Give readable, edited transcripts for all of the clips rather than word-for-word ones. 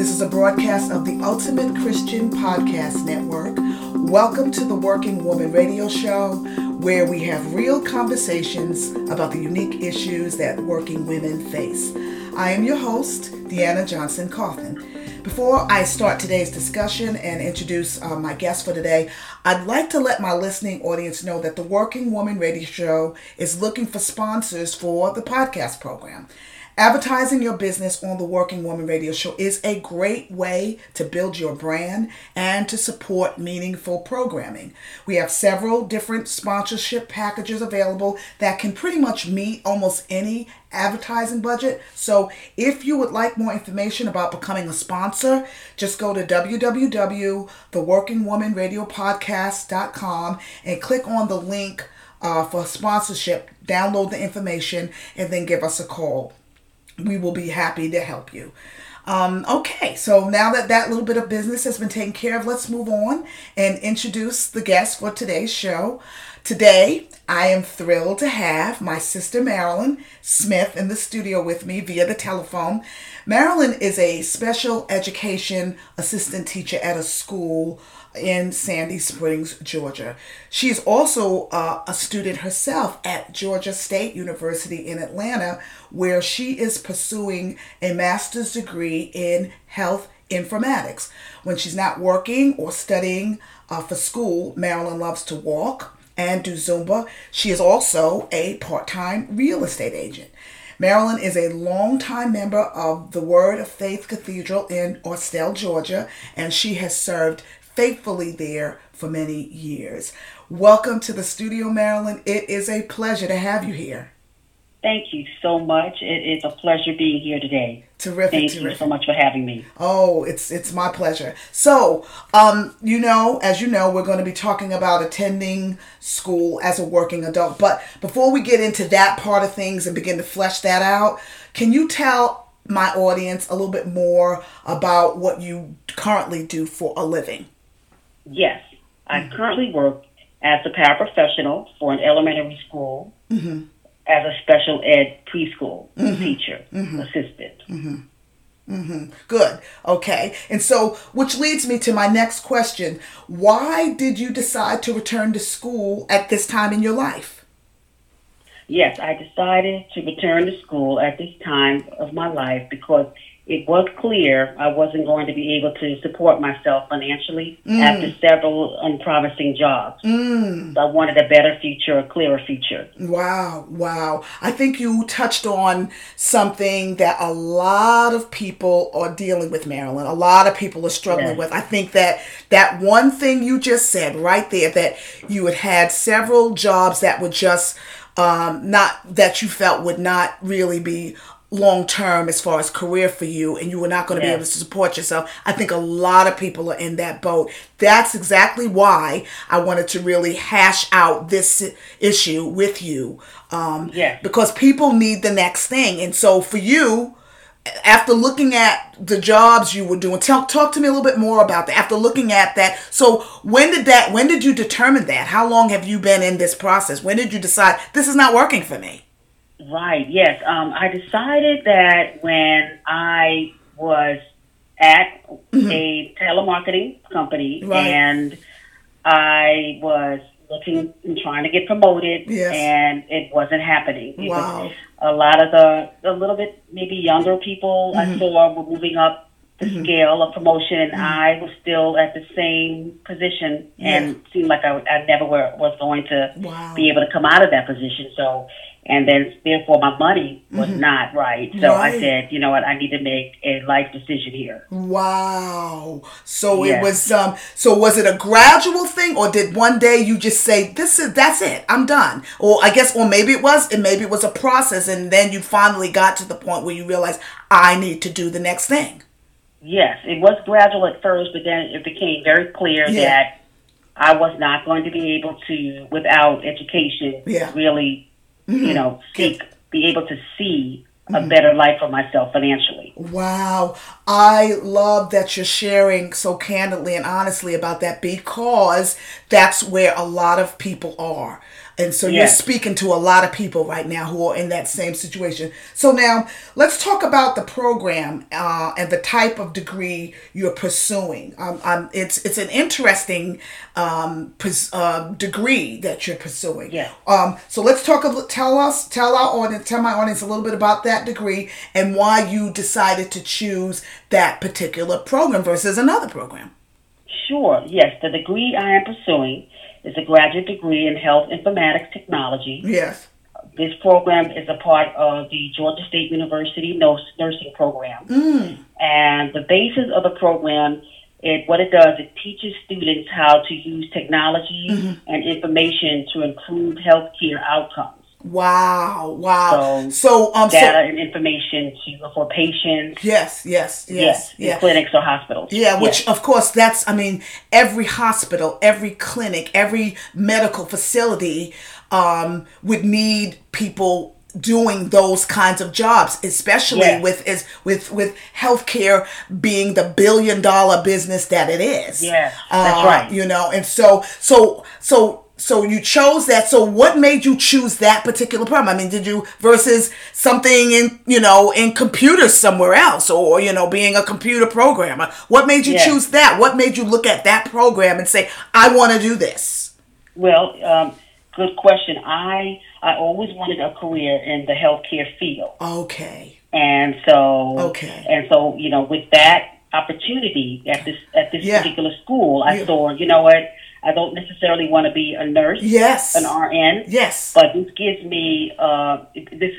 This is a broadcast of the Ultimate Christian Podcast Network. Welcome to the Working Woman Radio Show, where we have real conversations about the unique issues that working women face. I am your host, Deanna Johnson-Coffin. Before I start today's discussion and introduce my guest for today, I'd like to let my listening audience know that the Working Woman Radio Show is looking for sponsors for the podcast program. Advertising your business on the Working Woman Radio Show is a great way to build your brand and to support meaningful programming. We have several different sponsorship packages available that can pretty much meet almost any advertising budget. So if you would like more information about becoming a sponsor, just go to www.theworkingwomanradiopodcast.com and click on the link for sponsorship, download the information, and then give us a call. We will be happy to help you. Okay, so now that little bit of business has been taken care of, let's move on and introduce the guest for today's show. Today, I am thrilled to have my sister Marilyn Smith in the studio with me via the telephone. Marilyn is a special education assistant teacher at a school in Sandy Springs, Georgia. She is also a student herself at Georgia State University in Atlanta, where she is pursuing a master's degree in health informatics. When she's not working or studying for school, Marilyn loves to walk and do Zumba. She is also a part-time real estate agent. Marilyn is a longtime member of the Word of Faith Cathedral in Austell, Georgia, and she has served faithfully there for many years. Welcome to the studio, Marilyn. It is a pleasure to have you here. Thank you so much. It is a pleasure being here today. Terrific. Thank you so much for having me. Oh, it's my pleasure. So, as you know, we're going to be talking about attending school as a working adult. But before we get into that part of things and begin to flesh that out, can you tell my audience a little bit more about what you currently do for a living? Yes, I currently work as a paraprofessional for an elementary school, mm-hmm. as a special ed preschool mm-hmm. teacher mm-hmm. assistant. Mm-hmm. Mm-hmm. Good. Okay. And so, which leads me to my next question. Why did you decide to return to school at this time in your life? Yes, I decided to return to school at this time of my life because it was clear I wasn't going to be able to support myself financially after several unpromising jobs. So I wanted a better future, a clearer future. Wow. I think you touched on something that a lot of people are dealing with, Marilyn. A lot of people are struggling with. I think that one thing you just said right there, that you had several jobs that were just that you felt would not really be long-term as far as career for you, and you were not going to be able to support yourself. I think a lot of people are in that boat. That's exactly why I wanted to really hash out this issue with you. Because people need the next thing. And so for you, after looking at the jobs you were doing, talk to me a little bit more about that. After looking at that, so when did you determine that? How long have you been in this process? When did you decide this is not working for me? Right, yes. I decided that when I was at mm-hmm. a telemarketing company and I was looking and trying to get promoted and it wasn't happening. It was a lot of a little bit maybe younger people mm-hmm. I saw were moving up the mm-hmm. scale of promotion and mm-hmm. I was still at the same position and seemed like I never was going to be able to come out of that position. And then, therefore, my money was mm-hmm. not right. So I said, you know what, I need to make a life decision here. Wow. So it was. So was it a gradual thing, or did one day you just say, that's it, I'm done? Or maybe it was, and maybe it was a process, and then you finally got to the point where you realized I need to do the next thing. Yes, it was gradual at first, but then it became very clear that I was not going to be able to, without education, really. Mm-hmm. Be able to see a mm-hmm. better life for myself financially. Wow. I love that you're sharing so candidly and honestly about that, because that's where a lot of people are. And so you're speaking to a lot of people right now who are in that same situation. So now let's talk about the program and the type of degree you're pursuing. It's an interesting degree that you're pursuing. Yeah. So let's talk. Tell my audience a little bit about that degree and why you decided to choose that particular program versus another program. Sure. Yes, the degree I am pursuing is a graduate degree in health informatics technology. Yes. This program is a part of the Georgia State University nursing program. Mm. And the basis of the program, it teaches students how to use technology and information to improve healthcare outcomes. Wow. So data and information for patients. Yes. In clinics or hospitals. Yeah, which of course every hospital, every clinic, every medical facility would need people doing those kinds of jobs, especially with healthcare being the $1 billion business that it is. Yeah. That's right. And so you chose that. So what made you choose that particular program? Did you versus something in computers somewhere else or, being a computer programmer? What made you choose that? What made you look at that program and say, I want to do this? Well, good question. I always wanted a career in the healthcare field. Okay. And so, with that opportunity at this particular school, I thought, you know what? I don't necessarily want to be a nurse, an RN, but this gives me this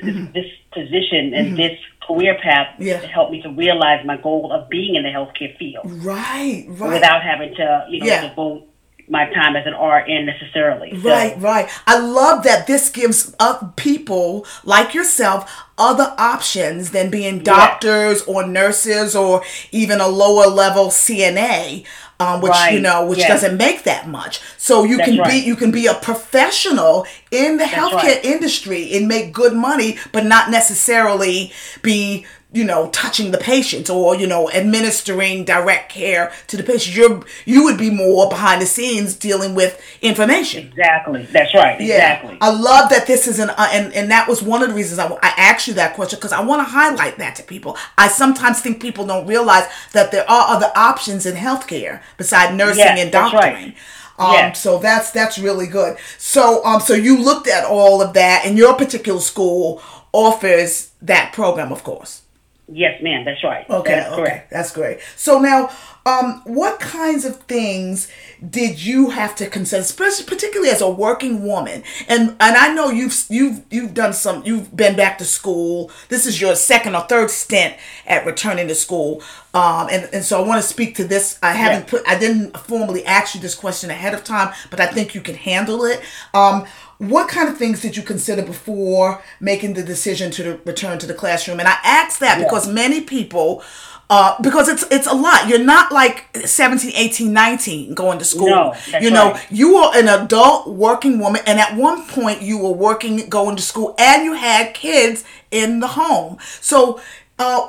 position and this career path to help me to realize my goal of being in the healthcare field, right, without having to devote my time as an RN necessarily. So. Right. I love that this gives up people like yourself other options than being doctors or nurses or even a lower level CNA. Which doesn't make that much. So you can be a professional in the healthcare industry and make good money, but not necessarily be, touching the patients or, administering direct care to the patients. You would be more behind the scenes dealing with information. Exactly. That's right. Yeah. Exactly. I love that this is and that was one of the reasons I asked you that question, because I want to highlight that to people. I sometimes think people don't realize that there are other options in healthcare besides nursing and doctoring. That's right. So that's really good. So you looked at all of that, and your particular school offers that program, of course. Yes, ma'am. That's right. Okay. That's correct. That's great. So now, what kinds of things did you have to consider, especially particularly as a working woman? And I know you've done some. You've been back to school. This is your second or third stint at returning to school. And so I want to speak to this. I didn't formally ask you this question ahead of time, but I think you can handle it. What kind of things did you consider before making the decision to return to the classroom? And I asked that because many people, because it's a lot. You're not like 17, 18, 19 going to school. No, that's right. You are an adult working woman, and at one point you were working, going to school, and you had kids in the home. So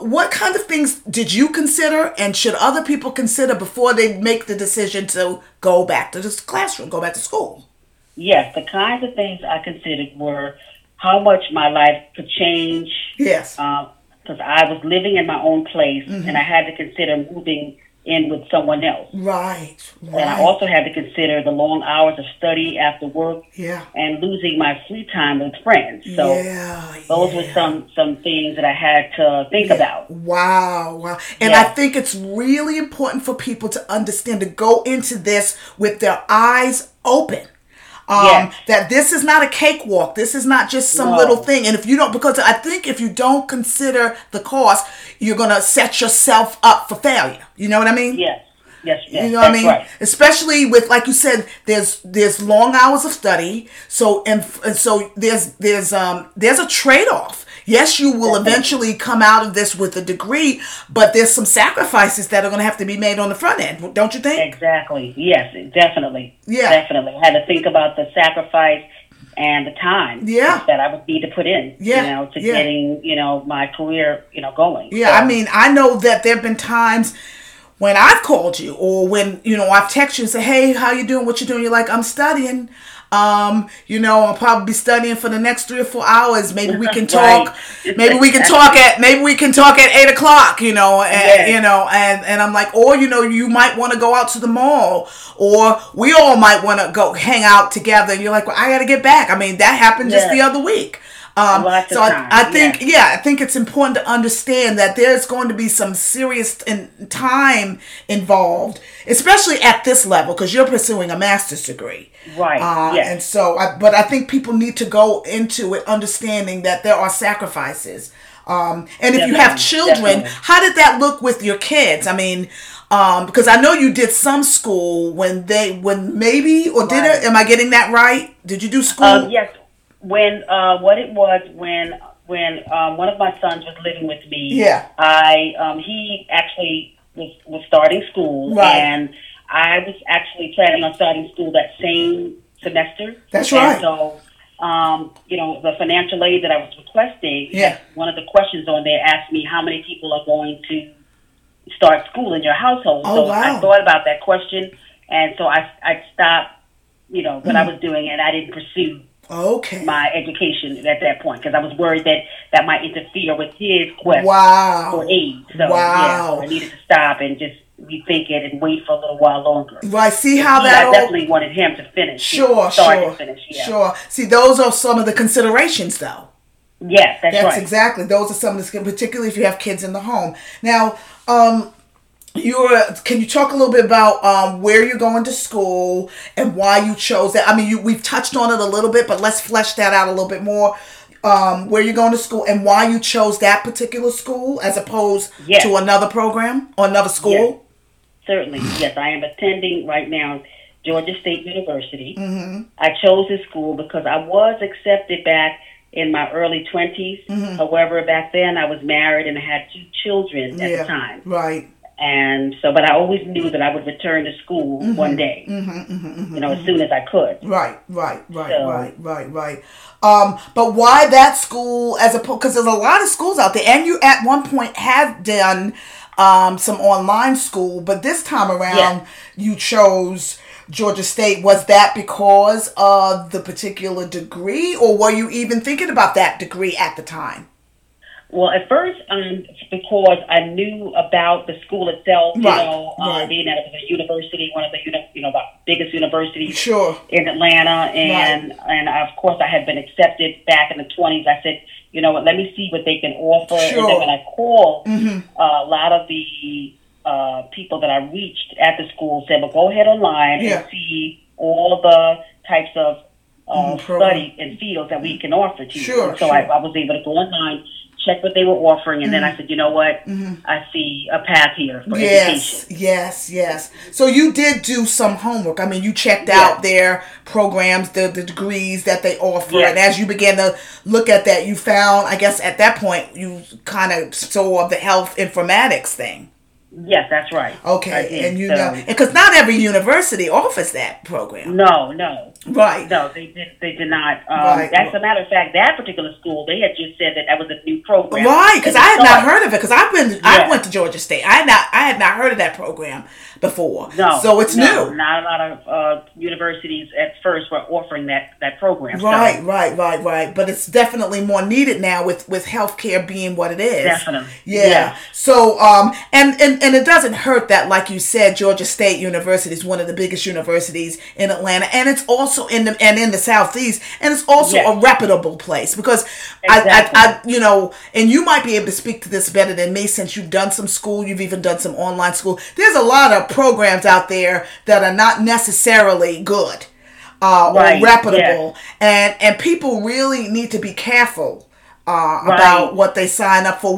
what kind of things did you consider and should other people consider before they make the decision to go back to this classroom, go back to school? Yes, the kinds of things I considered were how much my life could change. Yes. Because I was living in my own place, and I had to consider moving in with someone else. Right. And I also had to consider the long hours of study after work and losing my free time with friends. So those were some things that I had to think about. Wow. And I think it's really important for people to understand, to go into this with their eyes open. That this is not a cakewalk. This is not just some little thing. And if you don't consider the cost, you're going to set yourself up for failure. You know what I mean? Yes. You know what I mean? Right. Especially with, like you said, there's long hours of study. So, and so there's a trade-off. Yes, you will eventually come out of this with a degree, but there's some sacrifices that are going to have to be made on the front end, don't you think? Exactly. Yes, definitely. Yeah. Definitely. I had to think about the sacrifice and the time that I would need to put in, to getting, my career, going. Yeah, so. I know that there have been times when I've called you or when, I've texted you and said, hey, how you doing? What you doing? You're like, I'm studying. I'll probably be studying for the next 3 or 4 hours. Maybe we can talk. Right. Maybe we can talk at 8 o'clock. And I'm like, you might want to go out to the mall, or we all might want to go hang out together. And you're like, well, I got to get back. I mean, that happened just the other week. I think it's important to understand that there's going to be some serious time involved, especially at this level, because you're pursuing a master's degree. Right. And so, but I think people need to go into it understanding that there are sacrifices. And if you have children, how did that look with your kids? I mean, because I know you did some school am I getting that right? Did you do school? Yes. When one of my sons was living with me, he actually was starting school, right. And I was actually planning on starting school that same semester. That's right. And so, the financial aid that I was requesting, one of the questions on there asked me how many people are going to start school in your household. Oh, so wow. I thought about that question, and so I stopped, what I was doing, and I didn't pursue. Okay. My education at that point, because I was worried that might interfere with his quest for aid. So I needed to stop and just rethink it and wait for a little while longer. Right. See how I definitely wanted him to finish. Sure. See, those are some of the considerations, though. Yes, that's right. That's exactly. Those are some of the, particularly if you have kids in the home. Now, can you talk a little bit about where you're going to school and why you chose that? I mean, we've touched on it a little bit, but let's flesh that out a little bit more. Where you're going to school and why you chose that particular school as opposed to another program or another school? Yes. Certainly, yes. I am attending right now Georgia State University. Mm-hmm. I chose this school because I was accepted back in my early 20s. Mm-hmm. However, back then I was married and I had 2 children at the time. Right. And so, but I always knew that I would return to school one day, as soon as I could. Right. But why that school because there's a lot of schools out there, and you at one point have done some online school, but this time around you chose Georgia State. Was that because of the particular degree, or were you even thinking about that degree at the time? Well, at first, because I knew about the school itself, being that it was a university, one of the the biggest universities in Atlanta, and of course I had been accepted back in the 20s. I said, let me see what they can offer, and then when I called, a lot of the people that I reached at the school said, "Well, go ahead online and see all the types of study and fields that we can offer to you." I was able to go online, check what they were offering, and then I said, you know what? Mm-hmm. I see a path here for education. Yes. So you did do some homework. I mean, you checked out their programs, the degrees that they offer, and as you began to look at that, you found, I guess at that point, you kind of saw the health informatics thing. Yes, that's right. Okay, and because not every university offers that program. No. Right. No, they did not. As a matter of fact, that particular school, they had just said that was a new program. Right, because I had not heard of it. Because I went to Georgia State. I had not heard of that program before. No, so it's new. Not a lot of universities at first were offering that program. Right. But it's definitely more needed now with healthcare being what it is. Definitely. Yeah. So and it doesn't hurt that, like you said, Georgia State University is one of the biggest universities in Atlanta, and it's also in the Southeast, and it's also a reputable place because and you might be able to speak to this better than me since you've done some school, you've even done some online school. There's a lot of programs out there that are not necessarily good or reputable, and people really need to be careful about what they sign up for.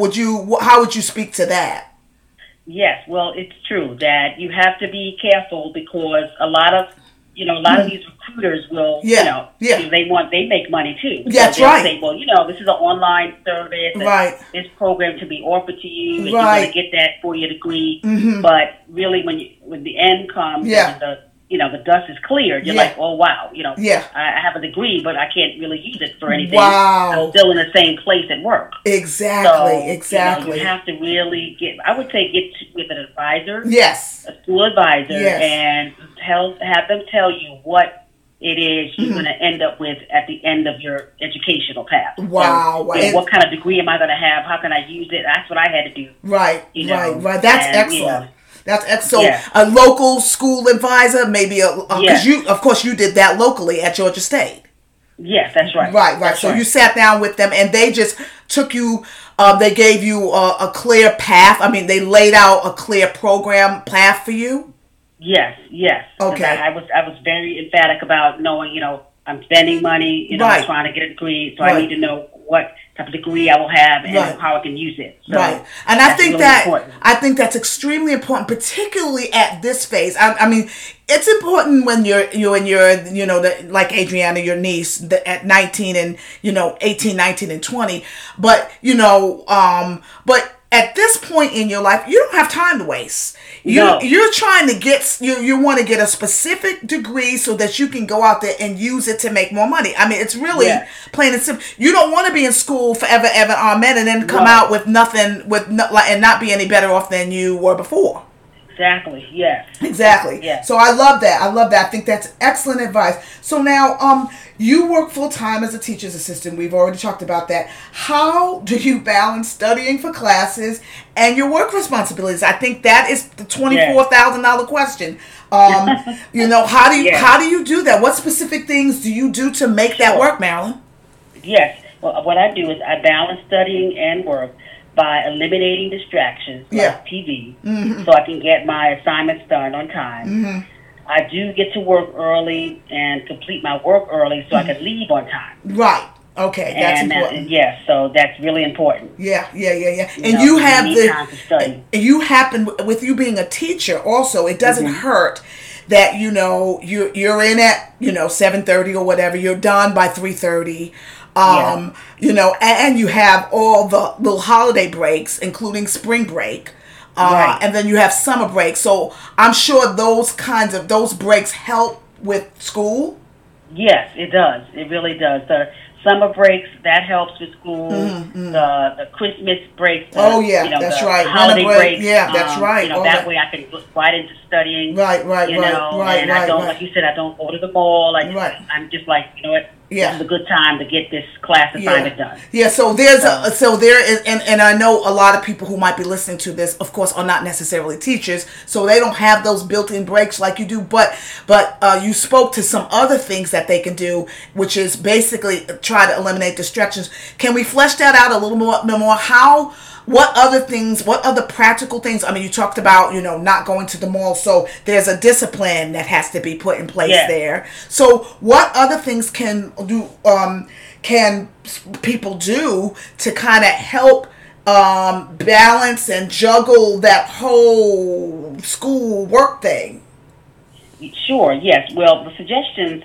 How would you speak to that? Yes, well, it's true that you have to be careful because a lot of these recruiters will, they make money too. That's so right. Say, well, this is an online service. Right. This program can be offered to you, and you're going to get that for your degree. Mm-hmm. But really, when the end comes, and the dust is cleared, you're like, oh wow, I have a degree, but I can't really use it for anything. Wow. I'm still in the same place at work. Exactly. You have to really get with an advisor. Yes. A school advisor, and have them tell you what it is you're going to end up with at the end of your educational path. Wow. So, what kind of degree am I going to have? How can I use it? That's what I had to do. Right, you know? Right. That's excellent. You know, that's excellent. Yeah. A local school advisor, maybe because you, of course, you did that locally at Georgia State. Yes, that's right. Right, right. That's so you sat down with them, and they just took you. They gave you a clear path. I mean, they laid out a clear program path for you. Yes, yes. Okay. I was very emphatic about knowing. You know, I'm spending money. You know, I'm trying to get a degree, so I need to know what type of degree I will have and how I can use it. So and I think really that's extremely important, particularly at this phase. I mean, it's important when you're you know, like Adriana, your niece, at 19 and, you know, 18, 19 and 20. But, you know, but at this point in your life, you don't have time to waste. You're trying to get, you want to get a specific degree so that you can go out there and use it to make more money. I mean, it's really plain and simple. You don't want to be in school forever, ever, amen, and then come out with nothing, and not be any better off than you were before. Exactly. Yes. Exactly. Yes. So I love that. I think that's excellent advice. So now, you work full time as a teacher's assistant. We've already talked about that. How do you balance studying for classes and your work responsibilities? I think that is the $24,000 question. You know, how do you do that? What specific things do you do to make that work, Marilyn? Yes. Well, what I do is I balance studying and work by eliminating distractions like TV, so I can get my assignments done on time. Mm-hmm. I do get to work early and complete my work early so I can leave on time. Right. Okay, that's important. So that's really important. Yeah. You have time to study. You happen, with you being a teacher also, it doesn't hurt that, you know, you're in at, you know, 7:30 or whatever, you're done by 3:30. You know, and you have all the little holiday breaks, including spring break, and then you have summer break. So I'm sure those breaks help with school. Yes, it does. It really does. The summer breaks, that helps with school. Mm-hmm. The Christmas breaks. You know, that's right. Holiday breaks. Yeah, that's right. You know, that way I can go right into studying. Like you said, I don't go to the mall. I'm just like, you know what? This is a good time to get this class assignment done. Yeah, so there is, and I know a lot of people who might be listening to this, of course, are not necessarily teachers, so they don't have those built-in breaks like you do, but you spoke to some other things that they can do, which is basically try to eliminate distractions. Can we flesh that out a little more? What other practical things? I mean, you talked about, you know, not going to the mall. So there's a discipline that has to be put in place there. So what other things can people do to kind of help balance and juggle that whole school work thing? Sure. Yes. Well, the suggestions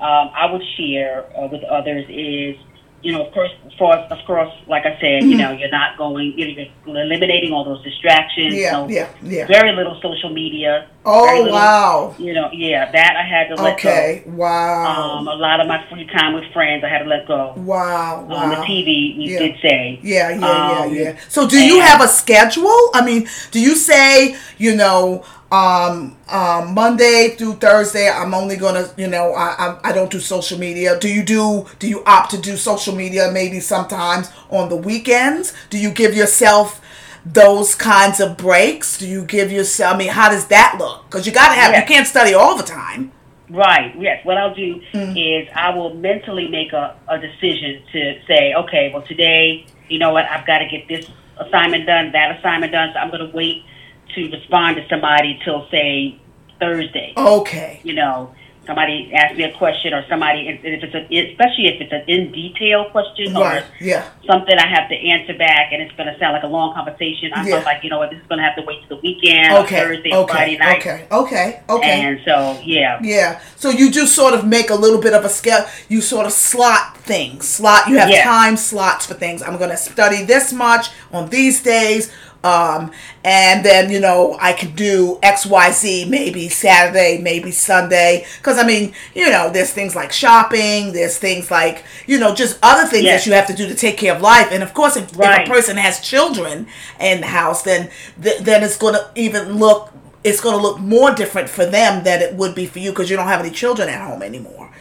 I would share with others is, you know, of course, like I said, you know, you're not going, you're eliminating all those distractions. Yeah. Very little social media. Oh, wow. You know, that I had to let go. Okay, wow. A lot of my free time with friends, I had to let go. Wow. On the TV, you did say. Yeah. So do you have a schedule? I mean, do you say, you know, Monday through Thursday, I'm only gonna, you know, I don't do social media. Do you opt to do social media maybe sometimes on the weekends? Do you give yourself those kinds of breaks? Do you give yourself? I mean, how does that look? Because you gotta have, you can't study all the time. Right. Yes. What I'll do is I will mentally make a decision to say, okay, well today, you know what, I've got to get this assignment done, that assignment done, so I'm gonna wait to respond to somebody till, say, Thursday. Okay. You know, somebody asked me a question, or somebody, especially if it's an in-detail question or something I have to answer back, and it's going to sound like a long conversation. I'm like, you know what, this is going to have to wait till the weekend, or Thursday, or Friday night. Okay. And so, Yeah. So you do sort of make a little bit of a scale. You sort of slot things. You have time slots for things. I'm going to study this much on these days. And then, you know, I could do XYZ, maybe Saturday, maybe Sunday. Because, I mean, you know, there's things like shopping, there's things like, you know, just other things that you have to do to take care of life. And, of course, if a person has children in the house, then it's going to look more different for them than it would be for you, because you don't have any children at home anymore.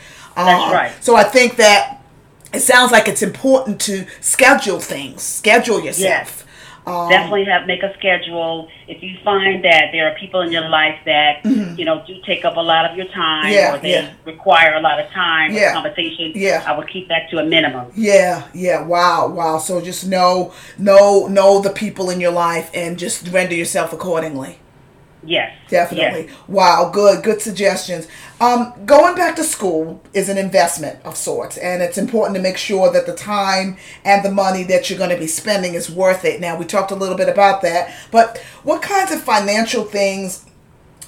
That's right. So I think that it sounds like it's important to schedule things, schedule yourself. Yes. Definitely make a schedule. If you find that there are people in your life that you know do take up a lot of your time, or they require a lot of time or conversation, I would keep that to a minimum. Wow. So just know the people in your life and just render yourself accordingly. Yes, definitely. Yes. Wow, good suggestions. Going back to school is an investment of sorts, and it's important to make sure that the time and the money that you're going to be spending is worth it. Now, we talked a little bit about that, but what kinds of financial things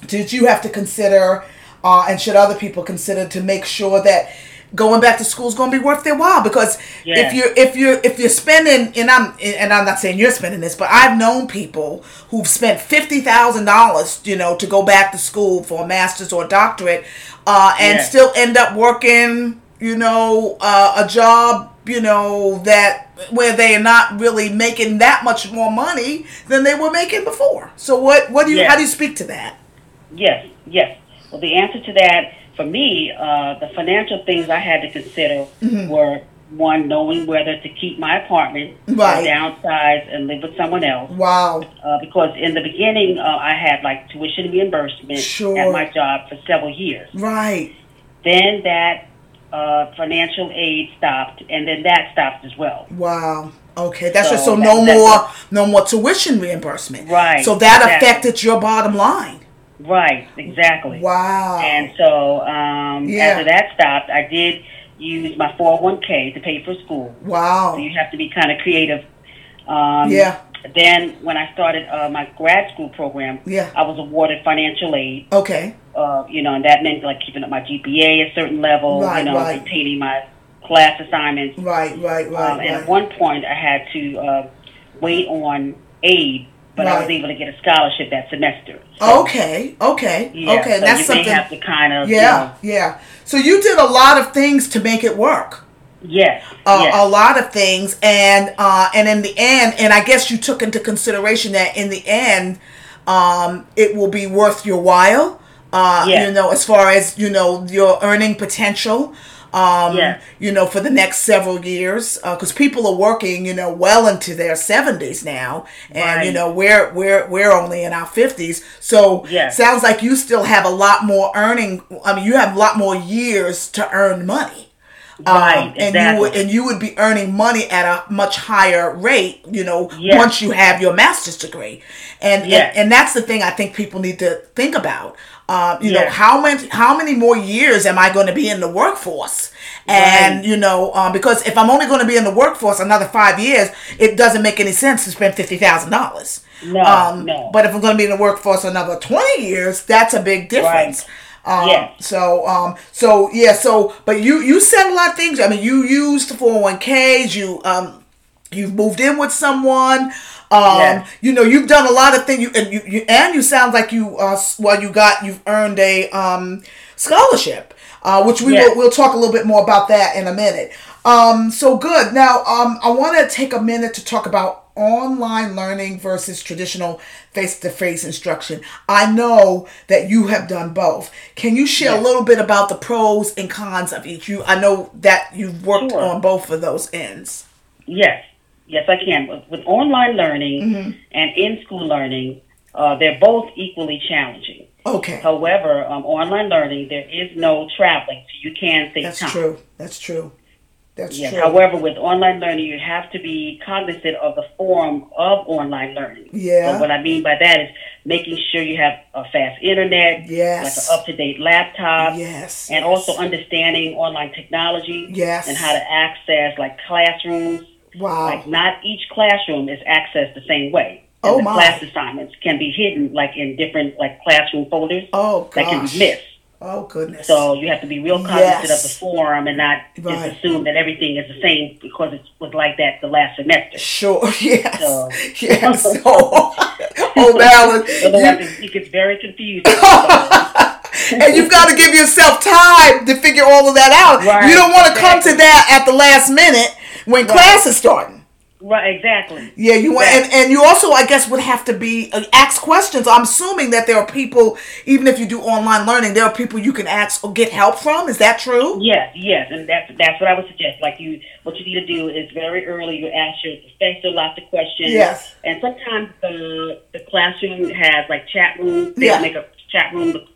did you have to consider, and should other people consider, to make sure that going back to school is going to be worth their while? Because if you're spending, and I'm not saying you're spending this, but I've known people who've spent $50,000, to go back to school for a master's or a doctorate, and still end up working, a job, that where they are not really making that much more money than they were making before. So how do you speak to that? Yes. Well, the answer to that, for me, the financial things I had to consider were, one, knowing whether to keep my apartment or downsize and live with someone else. Wow. Because in the beginning, I had tuition reimbursement at my job for several years. Right. Then that financial aid stopped, and then that stopped as well. Wow. Okay, no more tuition reimbursement. Right. So that affected your bottom line. Right, exactly. Wow. And so after that stopped, I did use my 401k to pay for school. Wow. So you have to be kind of creative. Then when I started my grad school program, I was awarded financial aid. Okay. And that meant keeping up my GPA at a certain level, retaining my class assignments. Right. And at one point I had to wait on aid, but I was able to get a scholarship that semester. So, okay. So that's something. Have to kind of. So you did a lot of things to make it work. Yes. A lot of things, and in the end, and I guess you took into consideration that in the end, it will be worth your while. As far as your earning potential. For the next several years, because people are working, well into their 70s now, and we're only in our 50s. So sounds like you still have a lot more earning. I mean, you have a lot more years to earn money, and you would be earning money at a much higher rate, once you have your master's degree, and that's the thing I think people need to think about. How many more years am I going to be in the workforce? And, because if I'm only going to be in the workforce another 5 years, it doesn't make any sense to spend $50,000. No. But if I'm going to be in the workforce another 20 years, that's a big difference. Right. But you said a lot of things. I mean, you used the 401ks, you've moved in with someone. You've done a lot of things, and you sound like you've earned a scholarship, which we'll talk a little bit more about that in a minute. So good. Now, I want to take a minute to talk about online learning versus traditional face-to-face instruction. I know that you have done both. Can you share a little bit about the pros and cons of each? I know that you've worked on both of those ends. Yes, I can. With online learning and in-school learning, they're both equally challenging. Okay. However, online learning, there is no traveling, so you can save time. That's true. However, with online learning, you have to be cognizant of the form of online learning. Yeah. So what I mean by that is making sure you have a fast internet, an up-to-date laptop, and also understanding online technology and how to access classrooms. Wow. Not each classroom is accessed the same way. And class assignments can be hidden in different classroom folders that can be missed. Oh, goodness. So you have to be real cognizant of the form and not just assume that everything is the same because it was like that the last semester. Sure, yes. Marilyn. Otherwise, it gets very confusing. And you've got to give yourself time to figure all of that out. Right, you don't want to come to that at the last minute when class is starting. Right, exactly. Yeah, you exactly. And you also, I guess, would have to be ask questions. I'm assuming that there are people, even if you do online learning, there are people you can ask or get help from. Is that true? Yes, and that's what I would suggest. Like you, what you need to do is very early you ask your professor lots of questions. Yes, and sometimes the classroom has like chat rooms. They'll make a chat room with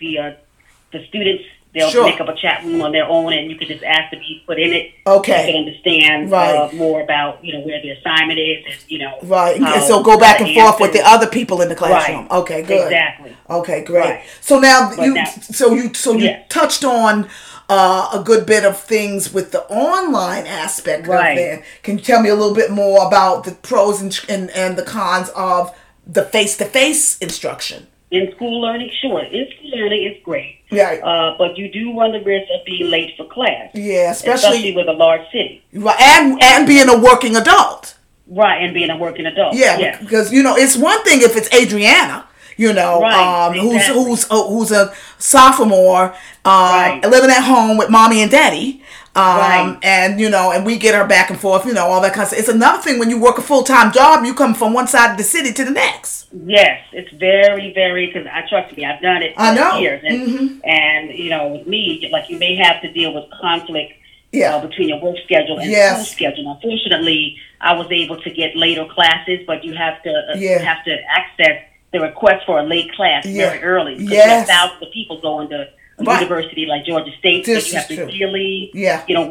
the students. They'll make up a chat room on their own, and you can just ask to be put in it. Okay, so you can understand more about where the assignment is, and And so go back and forth with the other people in the classroom. Right. Okay, good. Exactly. Okay, great. Right. So now you touched on a good bit of things with the online aspect of it. Can you tell me a little bit more about the pros and the cons of the face-to-face instruction? In school learning, sure. In school learning, it's great. Right. But you do run the risk of being late for class. Yeah, especially with a large city. Right, and being a working adult. Right, and being a working adult. Yeah, yes. Because, it's one thing if it's Adriana, exactly. who's a sophomore, living at home with mommy and daddy. And we get her back and forth, all that kind of stuff. It's another thing when you work a full-time job, you come from one side of the city to the next. Yes, it's very, very, because trust me, I've done it for years. And, with me, like you may have to deal with conflict between your work schedule and school schedule. Unfortunately, I was able to get later classes, but you have to access the request for a late class very early. Because you have thousands of people going to university like Georgia State, so you have to really,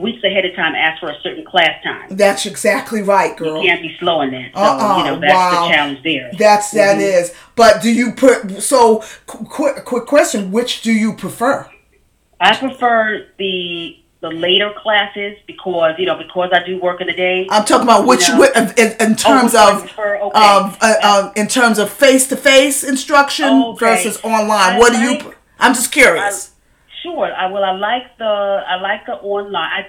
weeks ahead of time, ask for a certain class time. That's exactly right, girl. You can't be slow in that. So, that's the challenge there. That is. But do you quick question, which do you prefer? I prefer the later classes because I do work in the day. I'm talking about in terms of face-to-face instruction versus online. What do you prefer? I'm just curious. I like the online.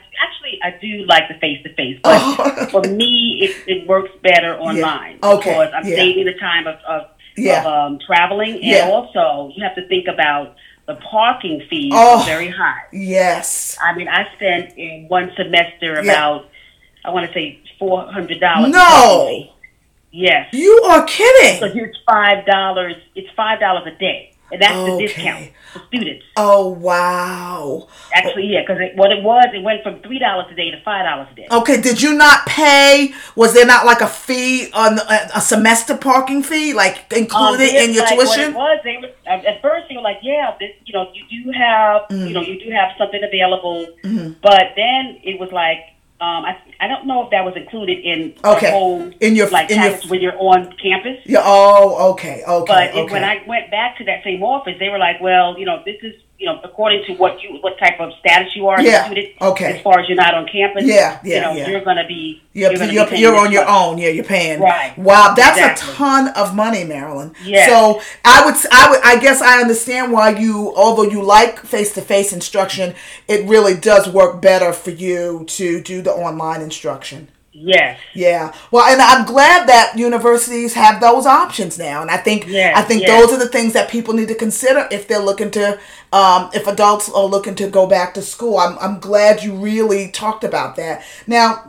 I do like the face-to-face, but for me, it works better online. Yeah. Okay. Because I'm saving the time of traveling, and also you have to think about the parking fees are very high. Yes. I mean, I spent in one semester about, I want to say $400. No. Yes. You are kidding. So it's $5. It's $5 a day. And that's the discount for students. Oh, wow. Actually, because it went from $3 a day to $5 a day. Okay, did you not pay? Was there not like a fee, on a semester parking fee, like included in your tuition? What it was, at first they were like, you do have, you do have something available. Mm-hmm. But then it was like, I don't know if that was included in the whole when you're on campus. Yeah. Oh, okay. But when I went back to that same office, they were like, "Well, this is according to what type of status you are included. As far as you're not on campus, you're gonna be you're on your own. Yeah, you're paying. Right. Wow, that's a ton of money, Marilyn. Yeah. So I guess I understand why although you like face-to-face instruction, it really does work better for you to do the online instruction. Yes. Yeah. Well, and I'm glad that universities have those options now, and I think those are the things that people need to consider if they're looking to, if adults are looking to go back to school. I'm glad you really talked about that. Now,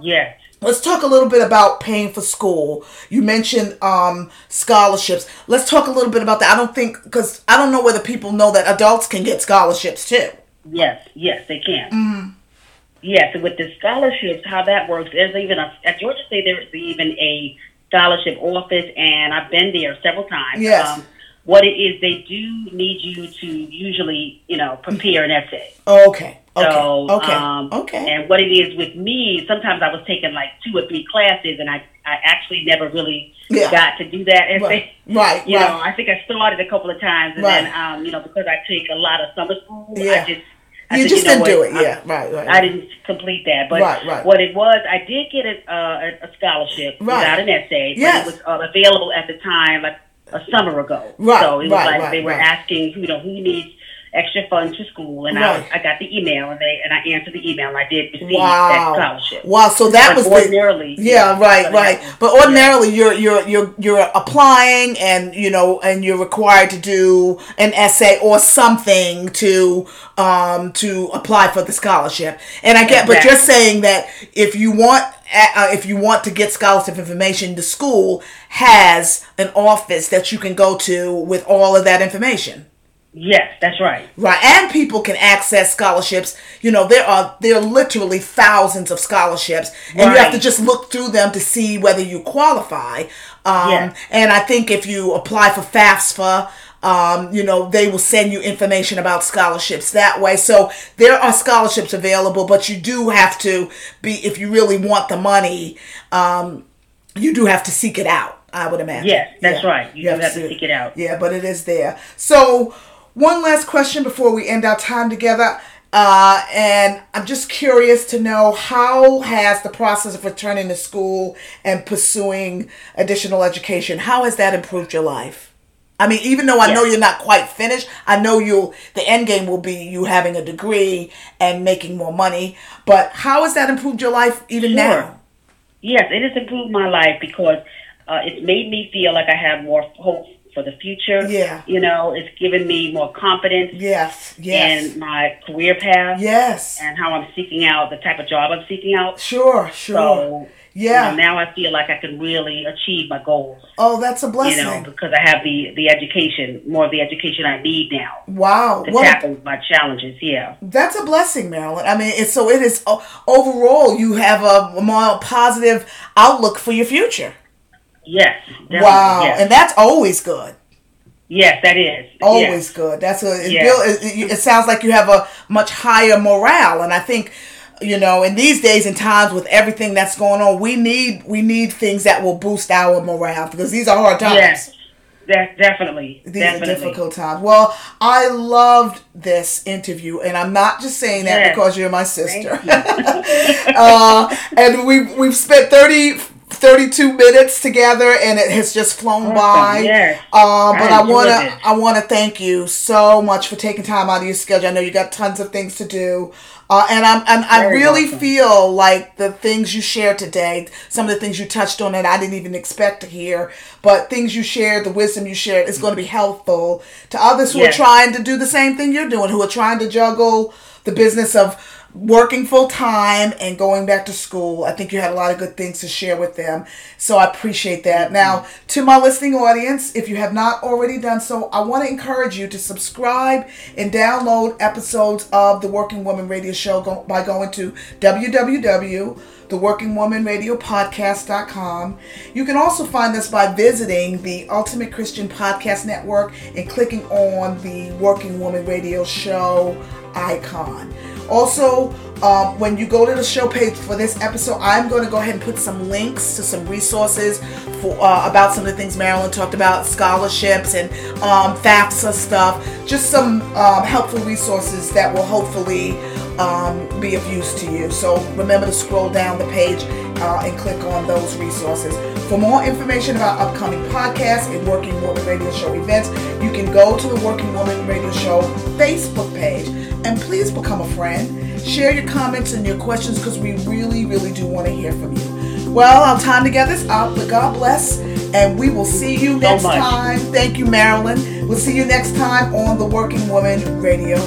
let's talk a little bit about paying for school. You mentioned scholarships. Let's talk a little bit about that. I don't know whether people know that adults can get scholarships too. Yes, they can. Mm. Yes, and with the scholarships, how that works, there's even at Georgia State, there's even a scholarship office, and I've been there several times. Yes. What it is, they do need you to usually, prepare an essay. Okay. So, okay. And what it is with me, sometimes I was taking like 2 or 3 classes, and I actually never really got to do that essay. Right. I think I started a couple of times, and then, because I take a lot of summer school, I just... I didn't complete that. But what it was, I did get a scholarship without an essay, but it was available at the time, like a summer ago. Right, so it was they were asking, who needs extra funds for school, and right. I got the email, and I answered the email, and I did receive that scholarship. Wow! So that but was ordinarily, But ordinarily, you're applying, and you know, and you're required to do an essay or something to apply for the scholarship. And I get, but you're saying that if you want to get scholarship information, the school has an office that you can go to with all of that information. Yes, that's right. Right, and people can access scholarships. You know, there are literally thousands of scholarships, and you have to just look through them to see whether you qualify. And I think if you apply for FAFSA, you know, they will send you information about scholarships that way. So there are scholarships available, but you do have to be, if you really want the money, you do have to seek it out, I would imagine. Yes, that's right. You do have to seek it out. Yeah, but it is there. So one last question before we end our time together. And I'm just curious to know, how has the process of returning to school and pursuing additional education, how has that improved your life? I mean, even though I know you're not quite finished, I know the end game will be you having a degree and making more money, but how has that improved your life even now? Yes, it has improved my life because it's made me feel like I have more hope for the future. Yeah. You know, it's given me more confidence. Yes. Yes. In my career path. Yes. And how I'm seeking out the type of job I'm seeking out. Sure. Sure. So, yeah. You know, now I feel like I can really achieve my goals. Oh, that's a blessing. You know, because I have the education, more of the education I need now. Wow. To tackle my challenges. Yeah. That's a blessing, Marilyn. I mean, it is overall, you have a more positive outlook for your future. Yes. Wow. Yes. And that's always good. Yes, that is. Always good. That's good. Yes. It sounds like you have a much higher morale. And I think, you know, in these days and times with everything that's going on, we need things that will boost our morale because these are hard times. Yes. Definitely. These are difficult times. Well, I loved this interview, and I'm not just saying that because you're my sister. Thank you. And we've spent 32 minutes together, and it has just flown by. Yes. But I want to thank you so much for taking time out of your schedule. I know you got tons of things to do. And I really feel like the things you shared today, some of the things you touched on that I didn't even expect to hear, but things you shared, the wisdom you shared is going to be helpful to others who are trying to do the same thing you're doing, who are trying to juggle the business of working full time and going back to school. I think you had a lot of good things to share with them. So I appreciate that. Now, to my listening audience, if you have not already done so, I want to encourage you to subscribe and download episodes of the Working Woman Radio Show by going to www.theworkingwomanradiopodcast.com. You can also find us by visiting the Ultimate Christian Podcast Network and clicking on the Working Woman Radio Show icon. Also, when you go to the show page for this episode, I'm going to go ahead and put some links to some resources for about some of the things Marilyn talked about, scholarships and FAFSA stuff, just some helpful resources that will hopefully be of use to you. So remember to scroll down the page and click on those resources. For more information about upcoming podcasts and Working Woman Radio Show events, you can go to the Working Woman Radio Show Facebook page. And please become a friend. Share your comments and your questions because we really, really do want to hear from you. Well, our time together is up, but God bless. And we will see you next time. Thank you, Marilyn. We'll see you next time on the Working Woman Radio